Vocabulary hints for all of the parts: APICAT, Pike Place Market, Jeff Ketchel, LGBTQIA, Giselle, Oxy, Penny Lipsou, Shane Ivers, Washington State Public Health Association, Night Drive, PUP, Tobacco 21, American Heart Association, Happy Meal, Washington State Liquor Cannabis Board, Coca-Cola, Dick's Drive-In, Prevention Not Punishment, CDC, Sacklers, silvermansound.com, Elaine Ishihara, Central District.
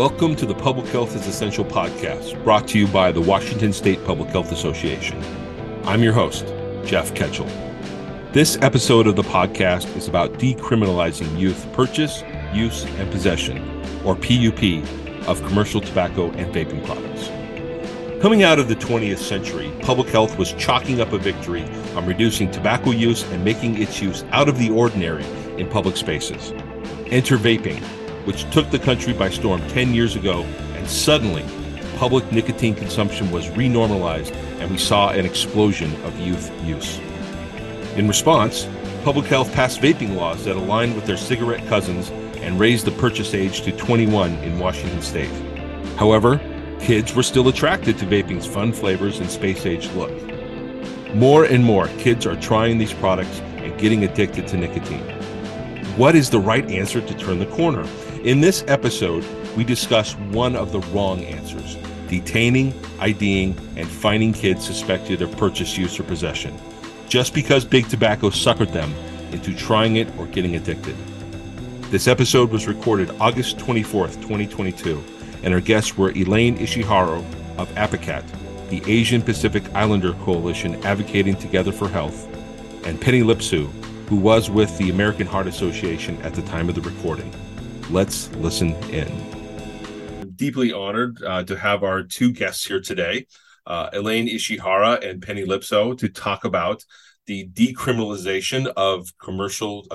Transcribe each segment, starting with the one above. Welcome to the Public Health is Essential podcast, brought to you by the Washington State Public Health Association. I'm your host, Jeff Ketchel. This episode of the podcast is about decriminalizing youth purchase, use, and possession, or PUP, of commercial tobacco and vaping products. Coming out of the 20th century, public health was chalking up a victory on reducing tobacco use and making its use out of the ordinary in public spaces. Enter vaping, which took the country by storm 10 years ago, and suddenly public nicotine consumption was renormalized, and we saw an explosion of youth use. In response, public health passed vaping laws that aligned with their cigarette cousins and raised the purchase age to 21 in Washington state. However, kids were still attracted to vaping's fun flavors and space-age look. More and more kids are trying these products and getting addicted to nicotine. What is the right answer to turn the corner? In this episode, we discuss one of the wrong answers: detaining, IDing, and fining kids suspected of purchase, use, or possession, just because big tobacco suckered them into trying it or getting addicted. This episode was recorded August 24th, 2022, and our guests were Elaine Ishihara of APICAT, the Asian Pacific Islander Coalition Advocating Together for Health, and Penny Lipsou, who was with the American Heart Association at the time of the recording. Let's listen in. I'm deeply honored to have our two guests here today, Elaine Ishihara and Penny Lipsou, to talk about the decriminalization of commercial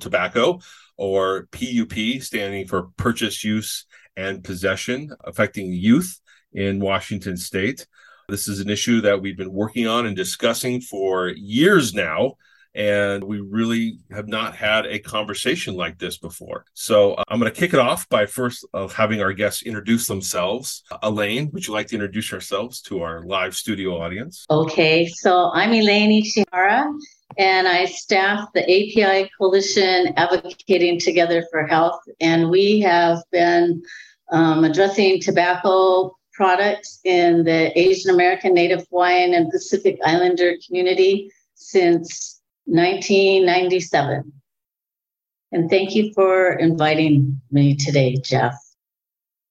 tobacco, or PUP, standing for purchase, use, and possession, affecting youth in Washington state. This is an issue that we've been working on and discussing for years now, and we really have not had a conversation like this before. So I'm going to kick it off by first having our guests introduce themselves. Elaine, would you like to introduce ourselves to our live studio audience? Okay, so I'm Elaine Ishihara, and I staff the API Coalition Advocating Together for Health. And we have been addressing tobacco products in the Asian American, Native Hawaiian, and Pacific Islander community since 1997. And thank you for inviting me today, Jeff.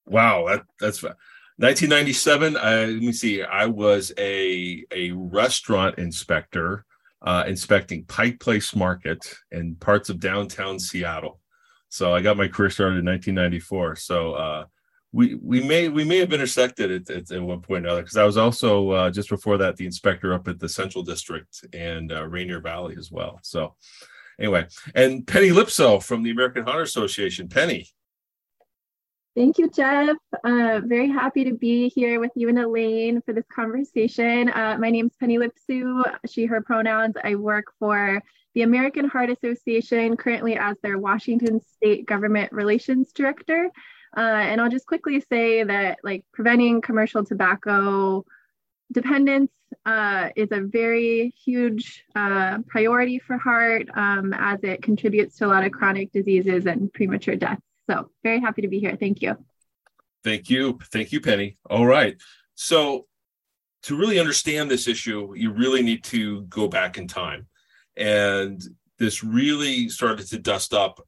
Wow, that's 1997. Let me see. I was a restaurant inspector inspecting Pike Place Market and parts of downtown Seattle. So I got my career started in 1994. So we may have intersected at one point or another, because I was also just before that the inspector up at the Central District and Rainier Valley as well. So anyway, and Penny Lipsou from the American Heart Association. Penny. Thank you, Jeff. Very happy to be here with you and Elaine for this conversation. My name is Penny Lipsou, she, her pronouns. I work for the American Heart Association, currently as their Washington State Government Relations Director. And I'll just quickly say that, like, preventing commercial tobacco dependence is a very huge priority for Heart, as it contributes to a lot of chronic diseases and premature deaths. So very happy to be here. Thank you. Thank you. Thank you, Penny. All right. So to really understand this issue, you really need to go back in time. And this really started to dust up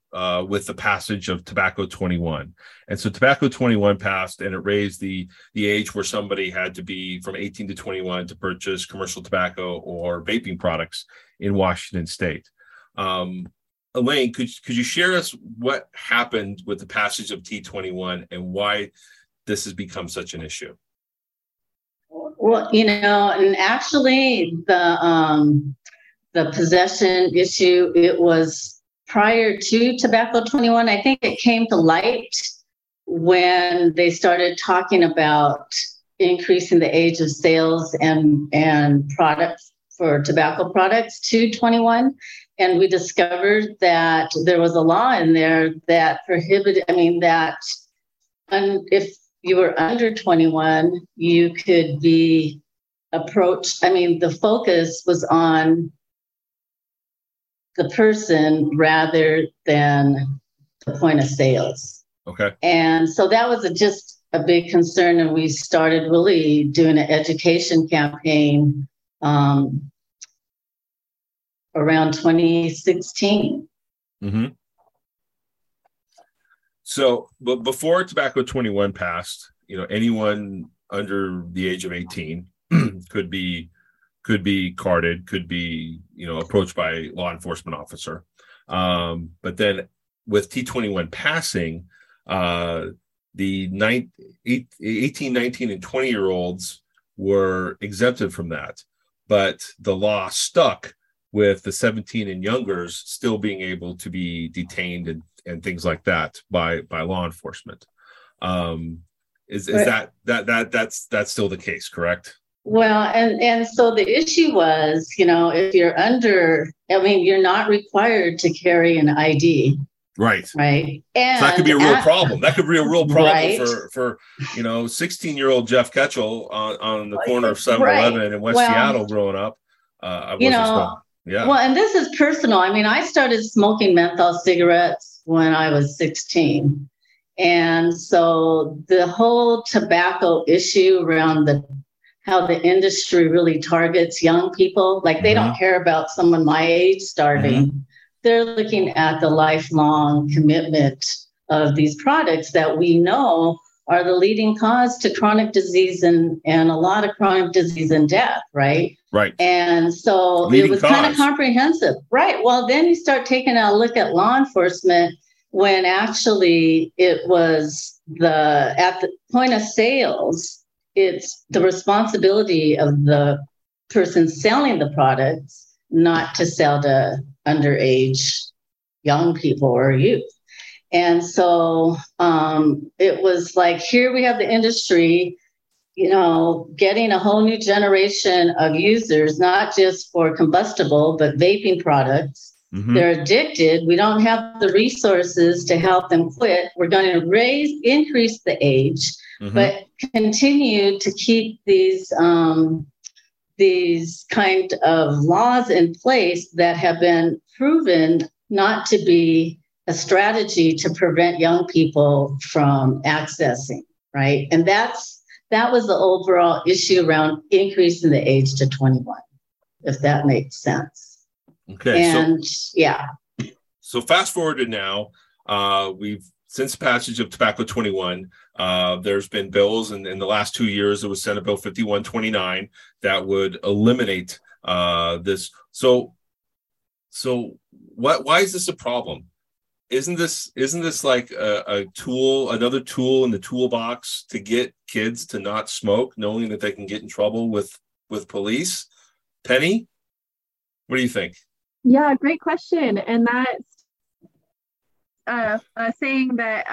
with the passage of Tobacco 21. And so Tobacco 21 passed, and it raised the age where somebody had to be from 18 to 21 to purchase commercial tobacco or vaping products in Washington state. Elaine, could you share us what happened with the passage of T21 and why this has become such an issue? Well, and actually the possession issue, it was prior to Tobacco 21. I think it came to light when they started talking about increasing the age of sales and products for tobacco products to 21. And we discovered that there was a law in there that prohibited, if you were under 21, you could be approached. The focus was on the person rather than the point of sales. Okay. And so that was just a big concern. And we started really doing an education campaign around 2016. Mm-hmm. So, but before Tobacco 21 passed, you know, anyone under the age of 18 could be carded, could be, you know, approached by a law enforcement officer. But then with T21 passing, the 18, 19, and 20-year-olds were exempted from that. But the law stuck with the 17 and youngers still being able to be detained and things like that by law enforcement. That's still the case, correct? Well, and so the issue was, you know, if you're under, I mean, you're not required to carry an ID. Right. Right. And so that could be a real problem. That could be a real problem for you know, 16-year-old Jeff Ketchel on the corner of 7-Eleven in West Seattle growing up. Yeah. Well, and this is personal. I mean, I started smoking menthol cigarettes when I was 16. And so the whole tobacco issue around how the industry really targets young people, like they don't care about someone my age starving. Mm-hmm. They're looking at the lifelong commitment of these products that we know are the leading cause to chronic disease and a lot of chronic disease and death, right? Right. And so leading it was kind of comprehensive. Right. Well, then you start taking a look at law enforcement when actually it was at the point of sales, it's the responsibility of the person selling the products not to sell to underage young people or youth. And so it was like, here we have the industry, you know, getting a whole new generation of users, not just for combustible, but vaping products. Mm-hmm. They're addicted. We don't have the resources to help them quit. We're going to increase the age, but continue to keep these kind of laws in place that have been proven not to be a strategy to prevent young people from accessing, right? And that was the overall issue around increasing the age to 21, if that makes sense. Okay. And So fast forward to now, we've since the passage of Tobacco 21, there's been bills, and in the last 2 years, there was Senate Bill 5129 that would eliminate this. So what? Why is this a problem? Isn't this like a tool, another tool in the toolbox to get kids to not smoke, knowing that they can get in trouble with police? Penny, what do you think? Yeah, great question, and that's saying that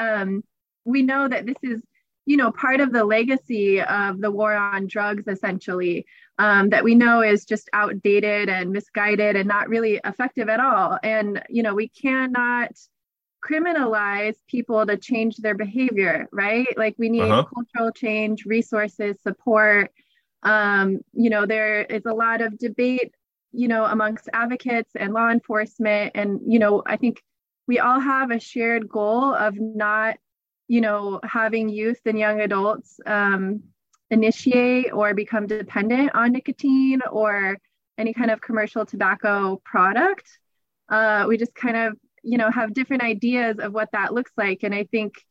we know that this is, you know, part of the legacy of the war on drugs, essentially, that we know is just outdated and misguided and not really effective at all. And, you know, we cannot criminalize people to change their behavior, right? Like we need cultural change, resources, support. You know, there is a lot of debate, you know, amongst advocates and law enforcement. And, you know, I think we all have a shared goal of not, you know, having youth and young adults initiate or become dependent on nicotine or any kind of commercial tobacco product. We just kind of, you know, have different ideas of what that looks like. And I think,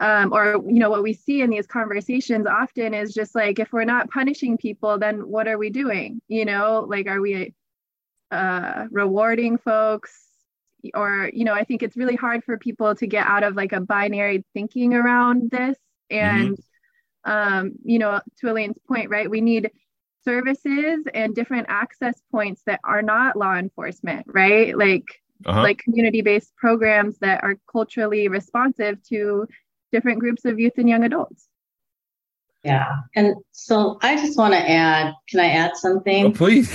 or, you know, what we see in these conversations often is just like, if we're not punishing people, then what are we doing? You know, like, are we rewarding folks? Or, you know, I think it's really hard for people to get out of like a binary thinking around this. And, you know, to Elaine's point, right, we need services and different access points that are not law enforcement, right? Like community-based programs that are culturally responsive to different groups of youth and young adults. Yeah. And so I just want to add, can I add something? Oh, please.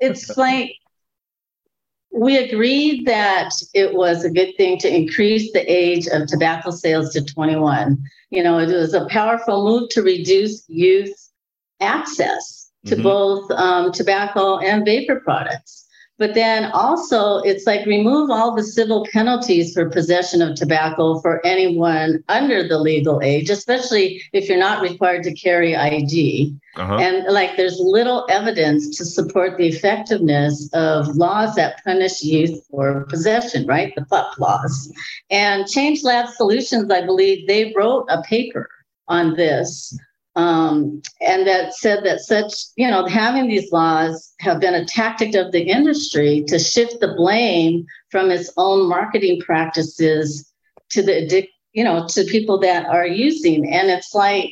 It's like, we agreed that it was a good thing to increase the age of tobacco sales to 21. You know, it was a powerful move to reduce youth access to both tobacco and vapor products. But then also, it's like remove all the civil penalties for possession of tobacco for anyone under the legal age, especially if you're not required to carry ID. Uh-huh. And like there's little evidence to support the effectiveness of laws that punish youth for possession, right? The PUP laws. And Change Lab Solutions, I believe, they wrote a paper on this. And that said that such, you know, having these laws have been a tactic of the industry to shift the blame from its own marketing practices to the, you know, to people that are using. And it's like,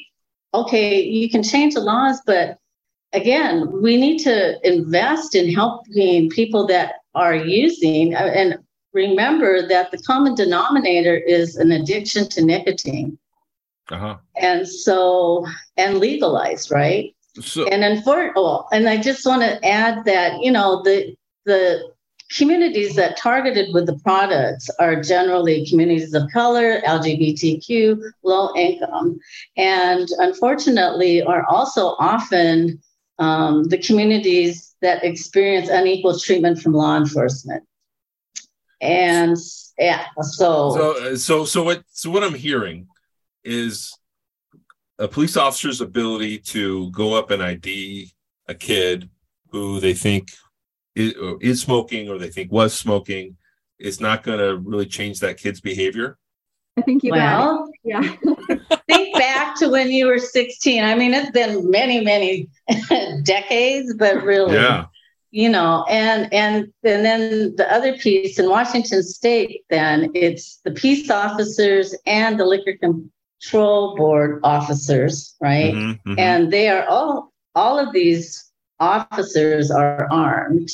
okay, you can change the laws, but again, we need to invest in helping people that are using. And remember that the common denominator is an addiction to nicotine. Uh-huh. And so, and legalized, right? So, and I just want to add that, you know, the communities that targeted with the products are generally communities of color, LGBTQ, low income, and unfortunately are also often the communities that experience unequal treatment from law enforcement. And yeah, so what I'm hearing is a police officer's ability to go up and ID a kid who they think is smoking or they think was smoking is not going to really change that kid's behavior. I think you got it. Yeah. Think back to when you were 16. I mean, it's been many, many decades, but really, yeah. You know, and then the other piece in Washington State, then it's the peace officers and the liquor control board officers, right? Mm-hmm, mm-hmm. And they are all of these officers are armed.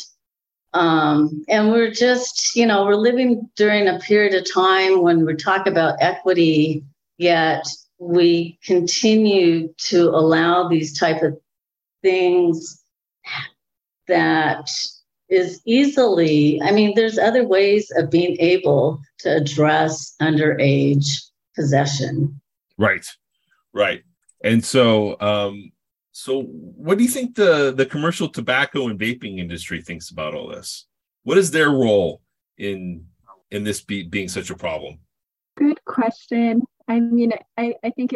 And we're just, you know, we're living during a period of time when we talk about equity, yet we continue to allow these type of things that is easily, I mean, there's other ways of being able to address underage possession. Right. And so, so what do you think the commercial tobacco and vaping industry thinks about all this? What is their role in this being such a problem? Good question. I mean, I think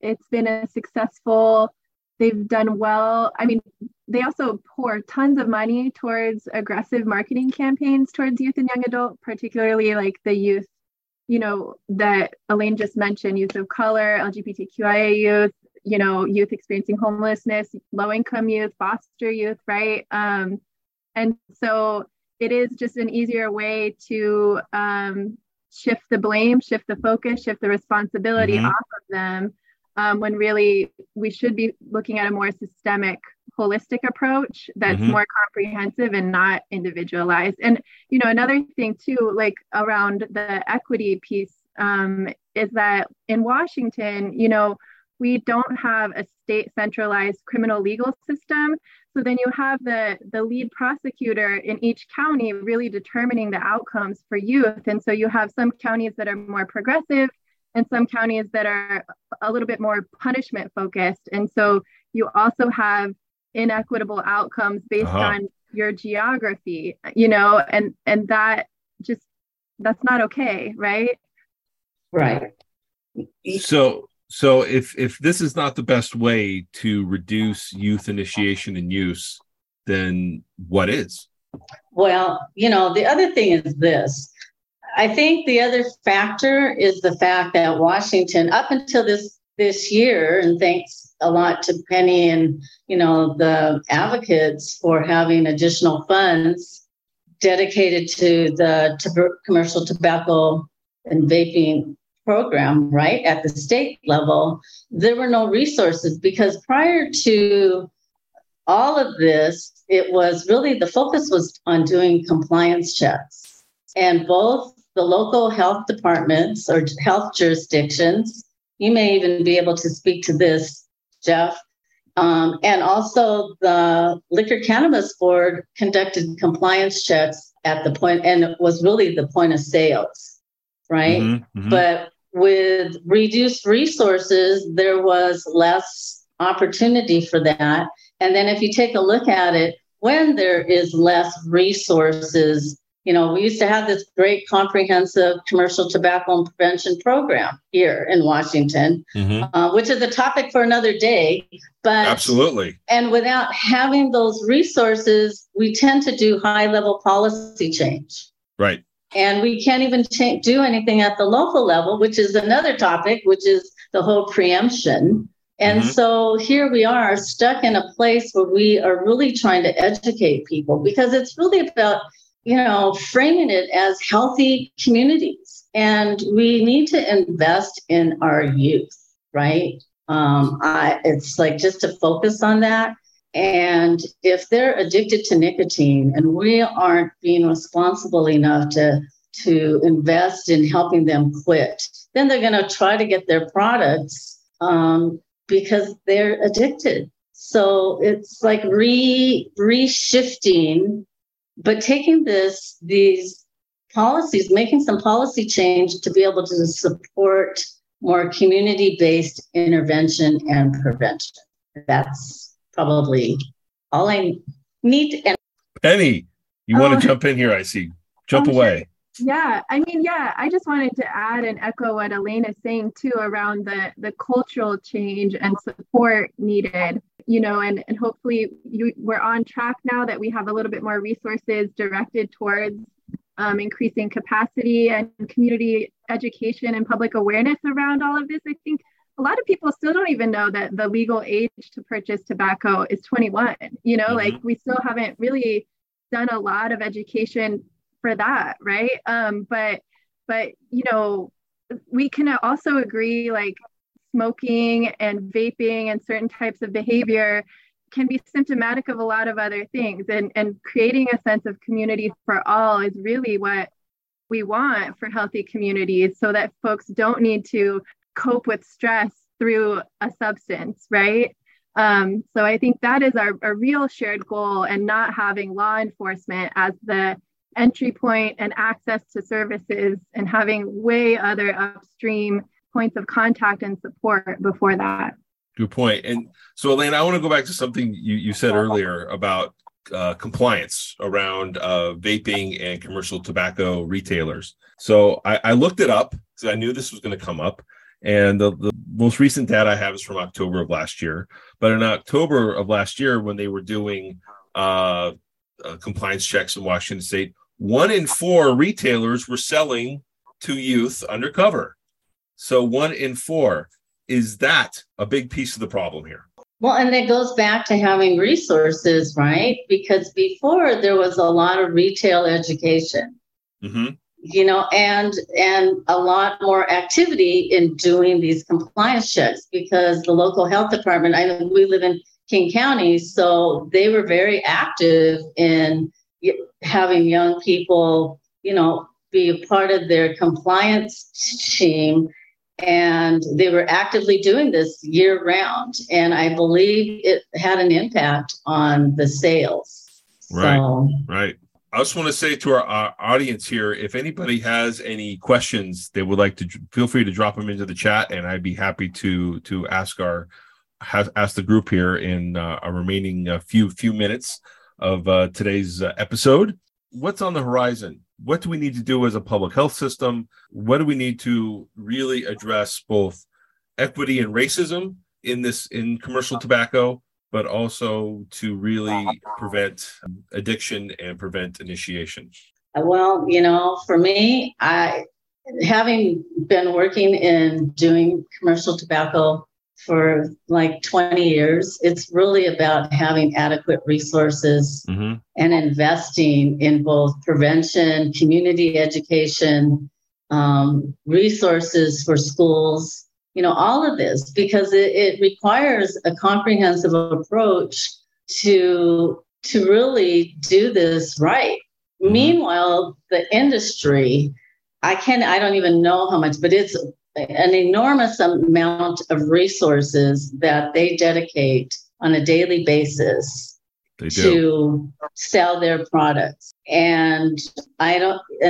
it's been a successful, they've done well. I mean, they also pour tons of money towards aggressive marketing campaigns towards youth and young adult, particularly like the youth, you know, that Elaine just mentioned, youth of color, LGBTQIA youth, you know, youth experiencing homelessness, low-income youth, foster youth, right? And so it is just an easier way to shift the blame, shift the focus, shift the responsibility off of them, when really we should be looking at a more systemic, holistic approach that's more comprehensive and not individualized. And, you know, another thing too, like around the equity piece, is that in Washington, you know, we don't have a state centralized criminal legal system. So then you have the lead prosecutor in each county really determining the outcomes for youth. And so you have some counties that are more progressive and some counties that are a little bit more punishment focused. And so you also have inequitable outcomes based on your geography, you know, and that's not okay, right? Right. So if this is not the best way to reduce youth initiation and use, then what is? Well, you know, the other thing is this. I think the other factor is the fact that Washington, up until this year, and thanks a lot to Penny and, you know, the advocates for having additional funds dedicated to the commercial tobacco and vaping program, right, at the state level, there were no resources because prior to all of this, it was really the focus was on doing compliance checks. And both the local health departments or health jurisdictions, you may even be able to speak to this, Jeff. And also the Liquor Cannabis Board conducted compliance checks at the point, and it was really the point of sales, right? Mm-hmm, mm-hmm. But with reduced resources, there was less opportunity for that. And then if you take a look at it, when there is less resources. You know, we used to have this great comprehensive commercial tobacco and prevention program here in Washington, which is a topic for another day. But absolutely. And without having those resources, we tend to do high-level policy change. Right. And we can't even do anything at the local level, which is another topic, which is the whole preemption. And so here we are stuck in a place where we are really trying to educate people, because it's really about, you know, framing it as healthy communities. And we need to invest in our youth, right? It's like just to focus on that. And if they're addicted to nicotine and we aren't being responsible enough to invest in helping them quit, then they're going to try to get their products because they're addicted. So it's like reshifting, but taking these policies, making some policy change to be able to support more community-based intervention and prevention. That's probably all I need. Penny, you want to jump in here? I see. Jump away. Sure. Yeah. I just wanted to add and echo what Elaine is saying too around the cultural change and support needed. You know, and hopefully we're on track now that we have a little bit more resources directed towards increasing capacity and community education and public awareness around all of this. I think a lot of people still don't even know that the legal age to purchase tobacco is 21, you know, like we still haven't really done a lot of education for that. Right. But, you know, we can also agree, like smoking and vaping and certain types of behavior can be symptomatic of a lot of other things. And creating a sense of community for all is really what we want for healthy communities, so that folks don't need to cope with stress through a substance, right? So I think that is our real shared goal, and not having law enforcement as the entry point and access to services, and having way other upstream points of contact and support before that. Good point. And so, Elaine, I want to go back to something you said earlier about compliance around vaping and commercial tobacco retailers. So I looked it up because I knew this was going to come up. And the most recent data I have is from October of last year. But in October of last year, when they were doing compliance checks in Washington State, 1 in 4 retailers were selling to youth undercover. So 1 in 4. Is that a big piece of the problem here? Well, and it goes back to having resources, right? Because before there was a lot of retail education. You know, and a lot more activity in doing these compliance checks, because the local health department, we live in King County, so they were very active in having young people, you know, be a part of their compliance team. And they were actively doing this year round. And I believe it had an impact on the sales. Right, so. Right. I just want to say to our audience here, if anybody has any questions they would like to, feel free to drop them into the chat, and I'd be happy to ask the group here in our remaining few minutes of today's episode. What's on the horizon? What do we need to do as a public health system? What do we need to really address both equity and racism in commercial tobacco, but also to really prevent addiction and prevent initiation? Well, you know, for me, having been working in doing commercial tobacco for like 20 years, it's really about having adequate resources and investing in both prevention, community education, resources for schools, you know, all of this, because it requires a comprehensive approach to really do this right. Meanwhile, the industry, I don't even know how much, but it's an enormous amount of resources that they dedicate on a daily basis to sell their products. And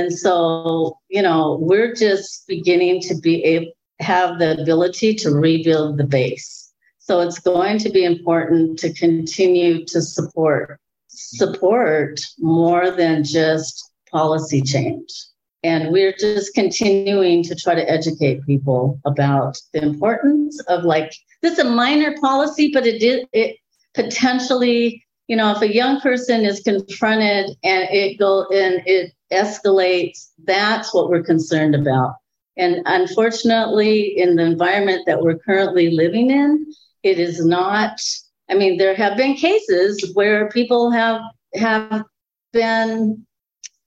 so, you know, we're just beginning to have the ability to rebuild the base. So it's going to be important to continue to support support more than just policy change. And we're just continuing to try to educate people about the importance of, like, this is a minor policy, but it potentially, you know, if a young person is confronted and it escalates, that's what we're concerned about. And unfortunately, in the environment that we're currently living in, it is not, I mean, there have been cases where people have been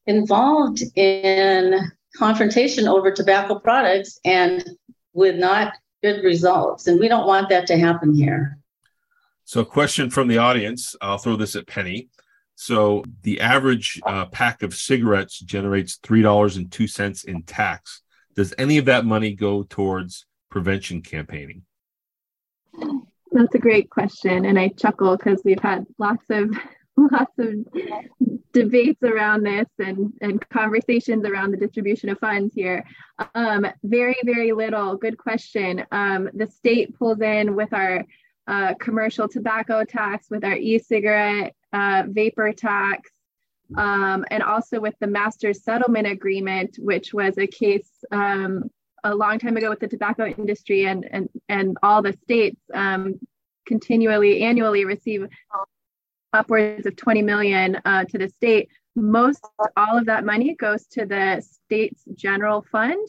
involved in confrontation over tobacco products and with not good results. And we don't want that to happen here. So a question from the audience, I'll throw this at Penny. So the average pack of cigarettes generates $3.02 in tax. Does any of that money go towards prevention campaigning? That's a great question. And I chuckle because we've had lots of debates around this and conversations around the distribution of funds here. Very, very little. Good question. The state pulls in with our commercial tobacco tax, with our e-cigarette vapor tax, and also with the master settlement agreement, which was a case a long time ago with the tobacco industry, and all the states continually, annually receive upwards of $20 million to the state. Most all of that money goes to the state's general fund.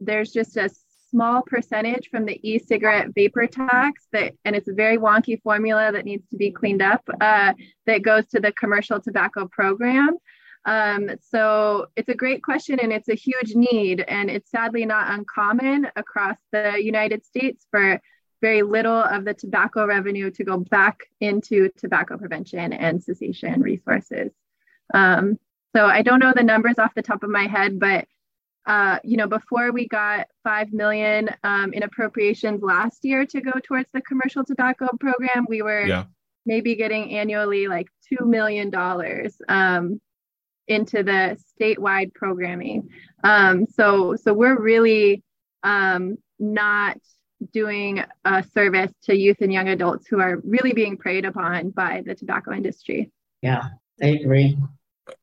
There's just a small percentage from the e-cigarette vapor tax and it's a very wonky formula that needs to be cleaned up, that goes to the commercial tobacco program. So it's a great question, and it's a huge need, and it's sadly not uncommon across the United States for very little of the tobacco revenue to go back into tobacco prevention and cessation resources. So I don't know the numbers off the top of my head, but before we got $5 million in appropriations last year to go towards the commercial tobacco program, we were maybe getting annually like $2 million into the statewide programming. So we're really not doing a service to youth and young adults who are really being preyed upon by the tobacco industry. Yeah, I agree.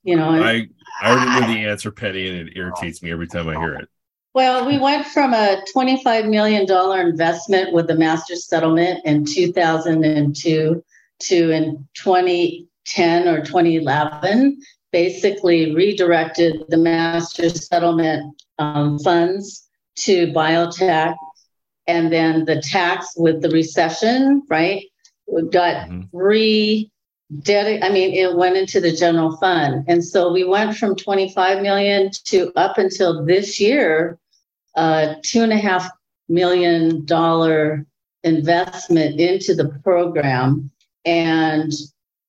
You know, I already knew the answer, Penny, and it irritates me every time I hear it. Well, we went from a $25 million investment with the master settlement in 2002 to, in 2010 or 2011, basically redirected the master settlement funds to biotech, and then the tax with the recession, right, got it went into the general fund. And so we went from 25 million to, up until this year, $2.5 million investment into the program. And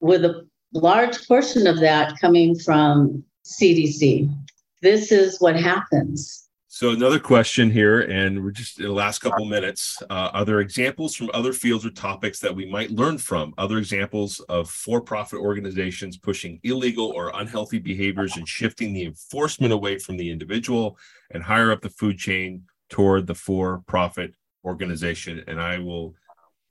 with a large portion of that coming from CDC. This is what happens. So another question here, and we're just in the last couple minutes, are there examples from other fields or topics that we might learn from? Other examples of for-profit organizations pushing illegal or unhealthy behaviors and shifting the enforcement away from the individual and higher up the food chain toward the for-profit organization. And I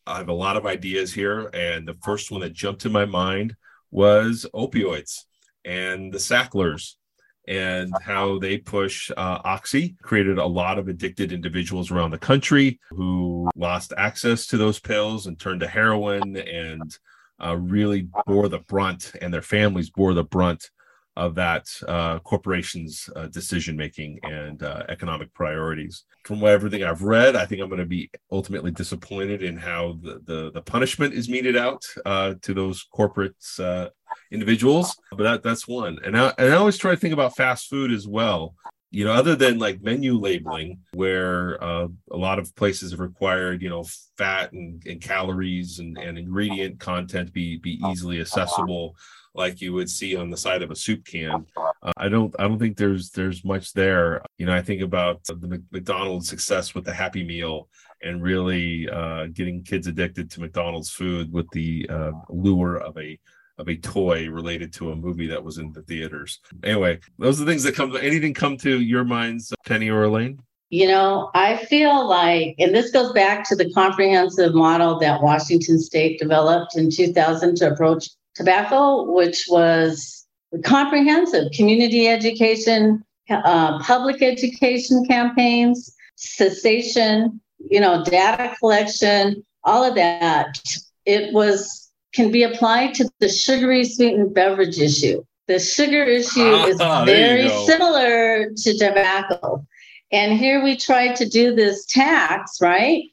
have a lot of ideas here. And the first one that jumped to my mind was opioids and the Sacklers, and how they push Oxy, created a lot of addicted individuals around the country who lost access to those pills and turned to heroin, and really bore the brunt, and their families bore the brunt of that corporation's decision-making and economic priorities. From everything I've read, I think I'm going to be ultimately disappointed in how the punishment is meted out to those corporate individuals. But that's one. And I always try to think about fast food as well. You know, other than like menu labeling, where a lot of places have required, you know, fat and calories and ingredient content be easily accessible, like you would see on the side of a soup can. I don't think there's much there. You know, I think about the McDonald's success with the Happy Meal, and really getting kids addicted to McDonald's food with the lure of a toy related to a movie that was in the theaters. Anyway, those are the things that come to your minds, Penny or Elaine? You know, I feel like, and this goes back to the comprehensive model that Washington State developed in 2000 to approach tobacco, which was a comprehensive community education, public education campaigns, cessation, data collection, all of that. It can be applied to the sugary sweetened beverage issue. The sugar issue is very similar to tobacco. And here we tried to do this tax, right?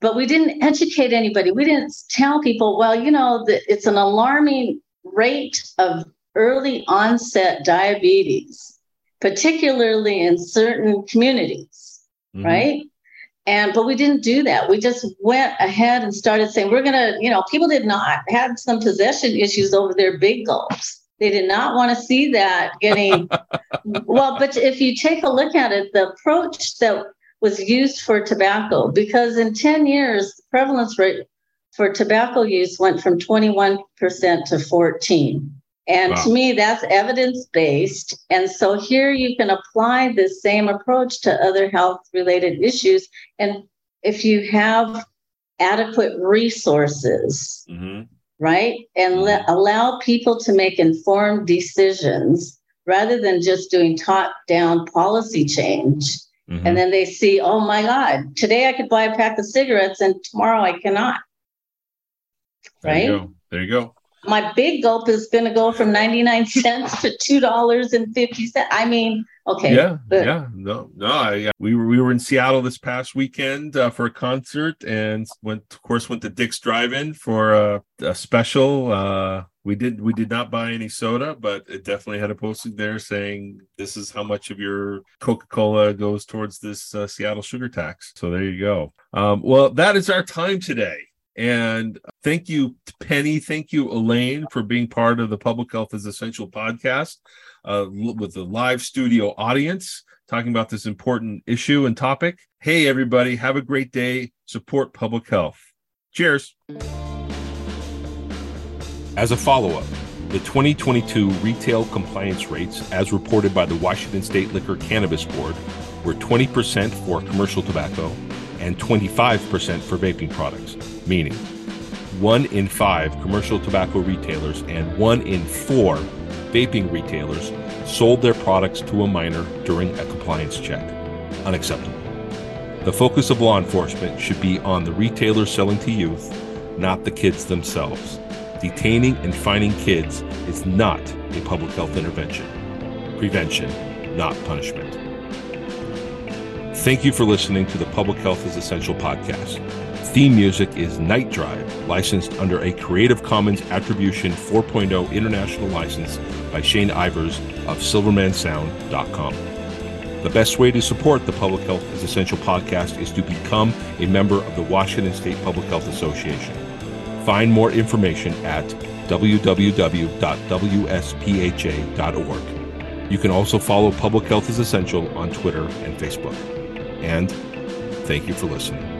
But we didn't educate anybody. We didn't tell people, it's an alarming rate of early onset diabetes, particularly in certain communities, mm-hmm. right? But we didn't do that. We just went ahead and started saying, we're going to, people did not have some possession issues over their big gulps. They did not want to see that getting, but if you take a look at it, the approach that was used for tobacco, because in 10 years, the prevalence rate for tobacco use went from 21% to 14%. And wow. To me, that's evidence-based. And so here you can apply this same approach to other health-related issues. And if you have adequate resources, mm-hmm. right, and allow people to make informed decisions rather than just doing top-down policy change. Mm-hmm. And then they see, oh, my God, today I could buy a pack of cigarettes and tomorrow I cannot. Right? There you go. My big gulp is going to go from 99 cents to $2.50. I mean, okay. Yeah, but... We were in Seattle this past weekend for a concert and went to Dick's Drive-In for a special. We did not buy any soda, but it definitely had a postage there saying this is how much of your Coca-Cola goes towards this Seattle sugar tax. So there you go. That is our time today. And thank you, Penny. Thank you, Elaine, for being part of the Public Health is Essential podcast with the live studio audience talking about this important issue and topic. Hey, everybody, have a great day. Support public health. Cheers. As a follow-up, the 2022 retail compliance rates, as reported by the Washington State Liquor Cannabis Board, were 20% for commercial tobacco and 25% for vaping products. Meaning 1 in 5 commercial tobacco retailers and 1 in 4 vaping retailers sold their products to a minor during a compliance check. Unacceptable. The focus of law enforcement should be on the retailers selling to youth, not the kids themselves. Detaining and fining kids is not a public health intervention. Prevention, not punishment. Thank you for listening to the Public Health is Essential podcast. Theme music is Night Drive, licensed under a Creative Commons Attribution 4.0 International License by Shane Ivers of silvermansound.com. The best way to support the Public Health is Essential podcast is to become a member of the Washington State Public Health Association. Find more information at www.wspha.org. You can also follow Public Health is Essential on Twitter and Facebook. And thank you for listening.